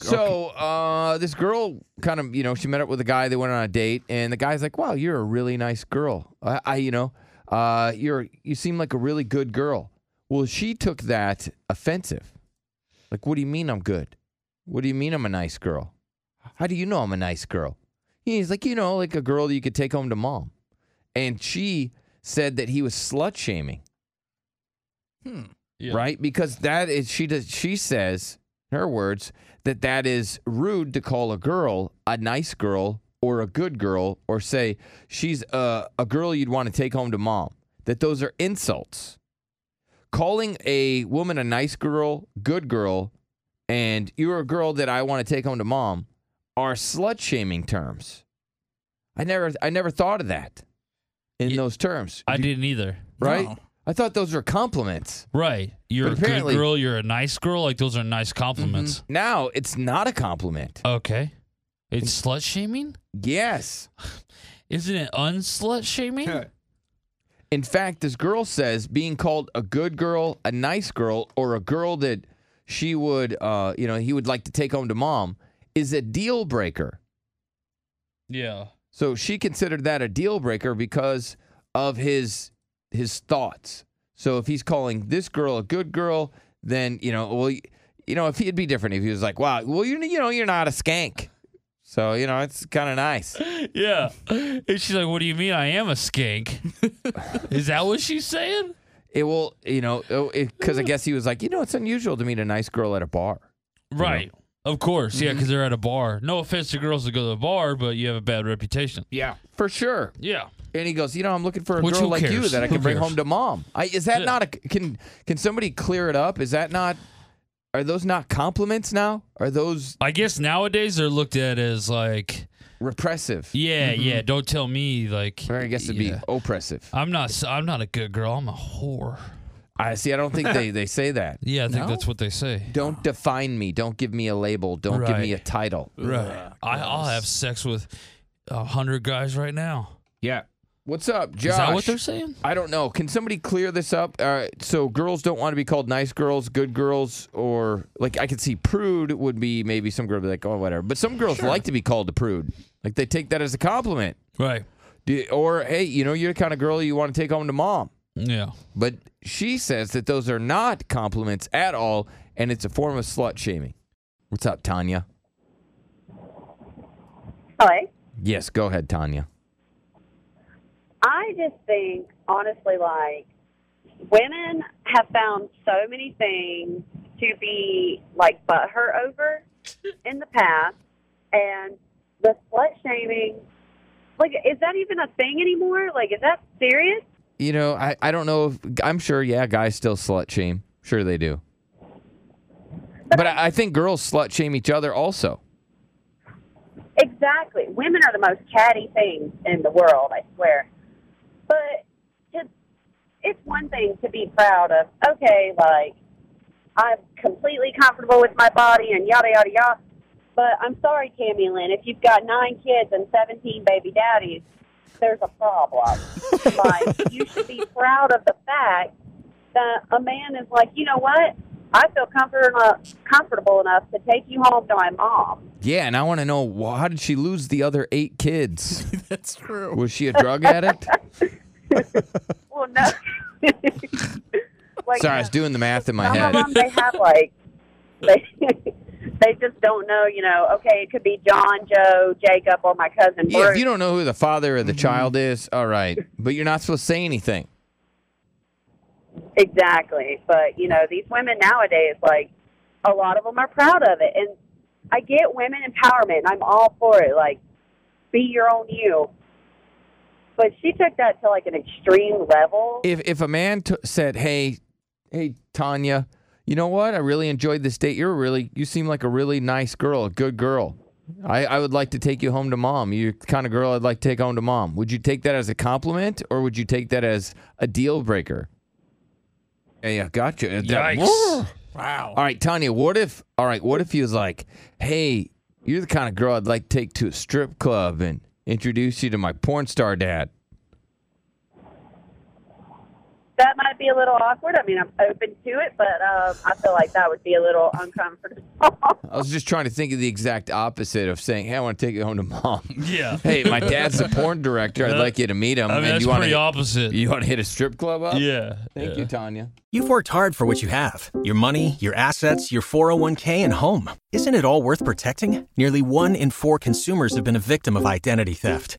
So this girl kind of, she met up with a guy. They went on a date, and the guy's like, "Wow, you're a really nice girl. You seem like a really good girl." Well, she took that offensive. Like, what do you mean I'm good? What do you mean I'm a nice girl? How do you know I'm a nice girl? He's like, like a girl that you could take home to mom. And she said that he was slut shaming. Yeah. Right? Because that is she says. In her words, that is rude to call a girl a nice girl or a good girl, or say she's a girl you'd want to take home to mom, that those are insults. Calling a woman a nice girl, good girl, and you're a girl that I want to take home to mom are slut-shaming terms. I never thought of that in those terms. I didn't either. Right? No. I thought those were compliments. Right. You're a good girl. You're a nice girl. Like, those are nice compliments. Mm-hmm. Now, it's not a compliment. Okay. It's slut-shaming? Yes. Isn't it unslut-shaming? In fact, this girl says being called a good girl, a nice girl, or a girl that she would, he would like to take home to mom is a deal breaker. Yeah. So she considered that a deal breaker because of his thoughts. So if he's calling this girl a good girl, then, if he'd be different if he was like, wow, well, you're not a skank. So, it's kind of nice. Yeah. And she's like, what do you mean I am a skank? Is that what she's saying? It will, because I guess he was like, it's unusual to meet a nice girl at a bar. Right. Of course. Yeah, because they're at a bar. No offense to girls that go to the bar, but you have a bad reputation. Yeah. For sure. Yeah. And he goes, I'm looking for a girl like you that I can bring home to mom. Can somebody clear it up? Is that not, are those not compliments now? Are those? I guess nowadays they're looked at as like. Repressive. Yeah, yeah. Don't tell me like. Or I guess it'd be oppressive. I'm not a good girl. I'm a whore. I see. I don't think they say that. Yeah, I think that's what they say. Don't define me. Don't give me a label. Don't give me a title. Right. I'll have sex with 100 guys right now. Yeah. What's up, Josh? Is that what they're saying? I don't know. Can somebody clear this up? So girls don't want to be called nice girls, good girls, or like I could see prude would be maybe some girl be like, oh, whatever. But some girls like to be called a prude. Like they take that as a compliment. Right. Or, hey, you're the kind of girl you want to take home to mom. Yeah. But she says that those are not compliments at all, and it's a form of slut shaming. What's up, Tanya? Hello? Yes, go ahead, Tanya. I just think, honestly, like, women have found so many things to be, like, butthurt over in the past. And the slut-shaming, like, is that even a thing anymore? Like, is that serious? I don't know. I'm sure, guys still slut-shame. Sure they do. But I think girls slut-shame each other also. Exactly. Women are the most catty things in the world, I swear. But it's one thing to be proud of, okay, like, I'm completely comfortable with my body and yada, yada, yada. But I'm sorry, Tammy and Lynn, if you've got 9 kids and 17 baby daddies, there's a problem. Like, you should be proud of the fact that a man is like, you know what? I feel comfortable enough to take you home to my mom. Yeah, and I want to know, how did she lose the other 8 kids? That's true. Was she a drug addict? Well, no. Sorry, I was doing the math in my head. Some of them, they have, like, they just don't know, okay, it could be John, Joe, Jacob, or my cousin Bruce. Yeah, if you don't know who the father of the child is, all right, but you're not supposed to say anything. Exactly. But, these women nowadays, like, a lot of them are proud of it. And I get women empowerment. I'm all for it. Like, be your own you. But she took that to, like, an extreme level. If a man said, hey, Tanya, you know what? I really enjoyed this date. You seem like a really nice girl, a good girl. I would like to take you home to mom. You're the kind of girl I'd like to take home to mom. Would you take that as a compliment, or would you take that as a deal breaker? Yeah, gotcha. Yikes. Wow. All right, Tanya, what if he was like, hey, you're the kind of girl I'd like to take to a strip club and introduce you to my porn star dad? That might be a little awkward. I mean, I'm open to it, but I feel like that would be a little uncomfortable. I was just trying to think of the exact opposite of saying, hey, I want to take you home to mom. Yeah. Hey, my dad's a porn director. I'd like you to meet him. I mean, and that's pretty opposite. You want to hit a strip club up? Yeah. Thank you, Tanya. You've worked hard for what you have. Your money, your assets, your 401k, and home. Isn't it all worth protecting? Nearly 1 in 4 consumers have been a victim of identity theft.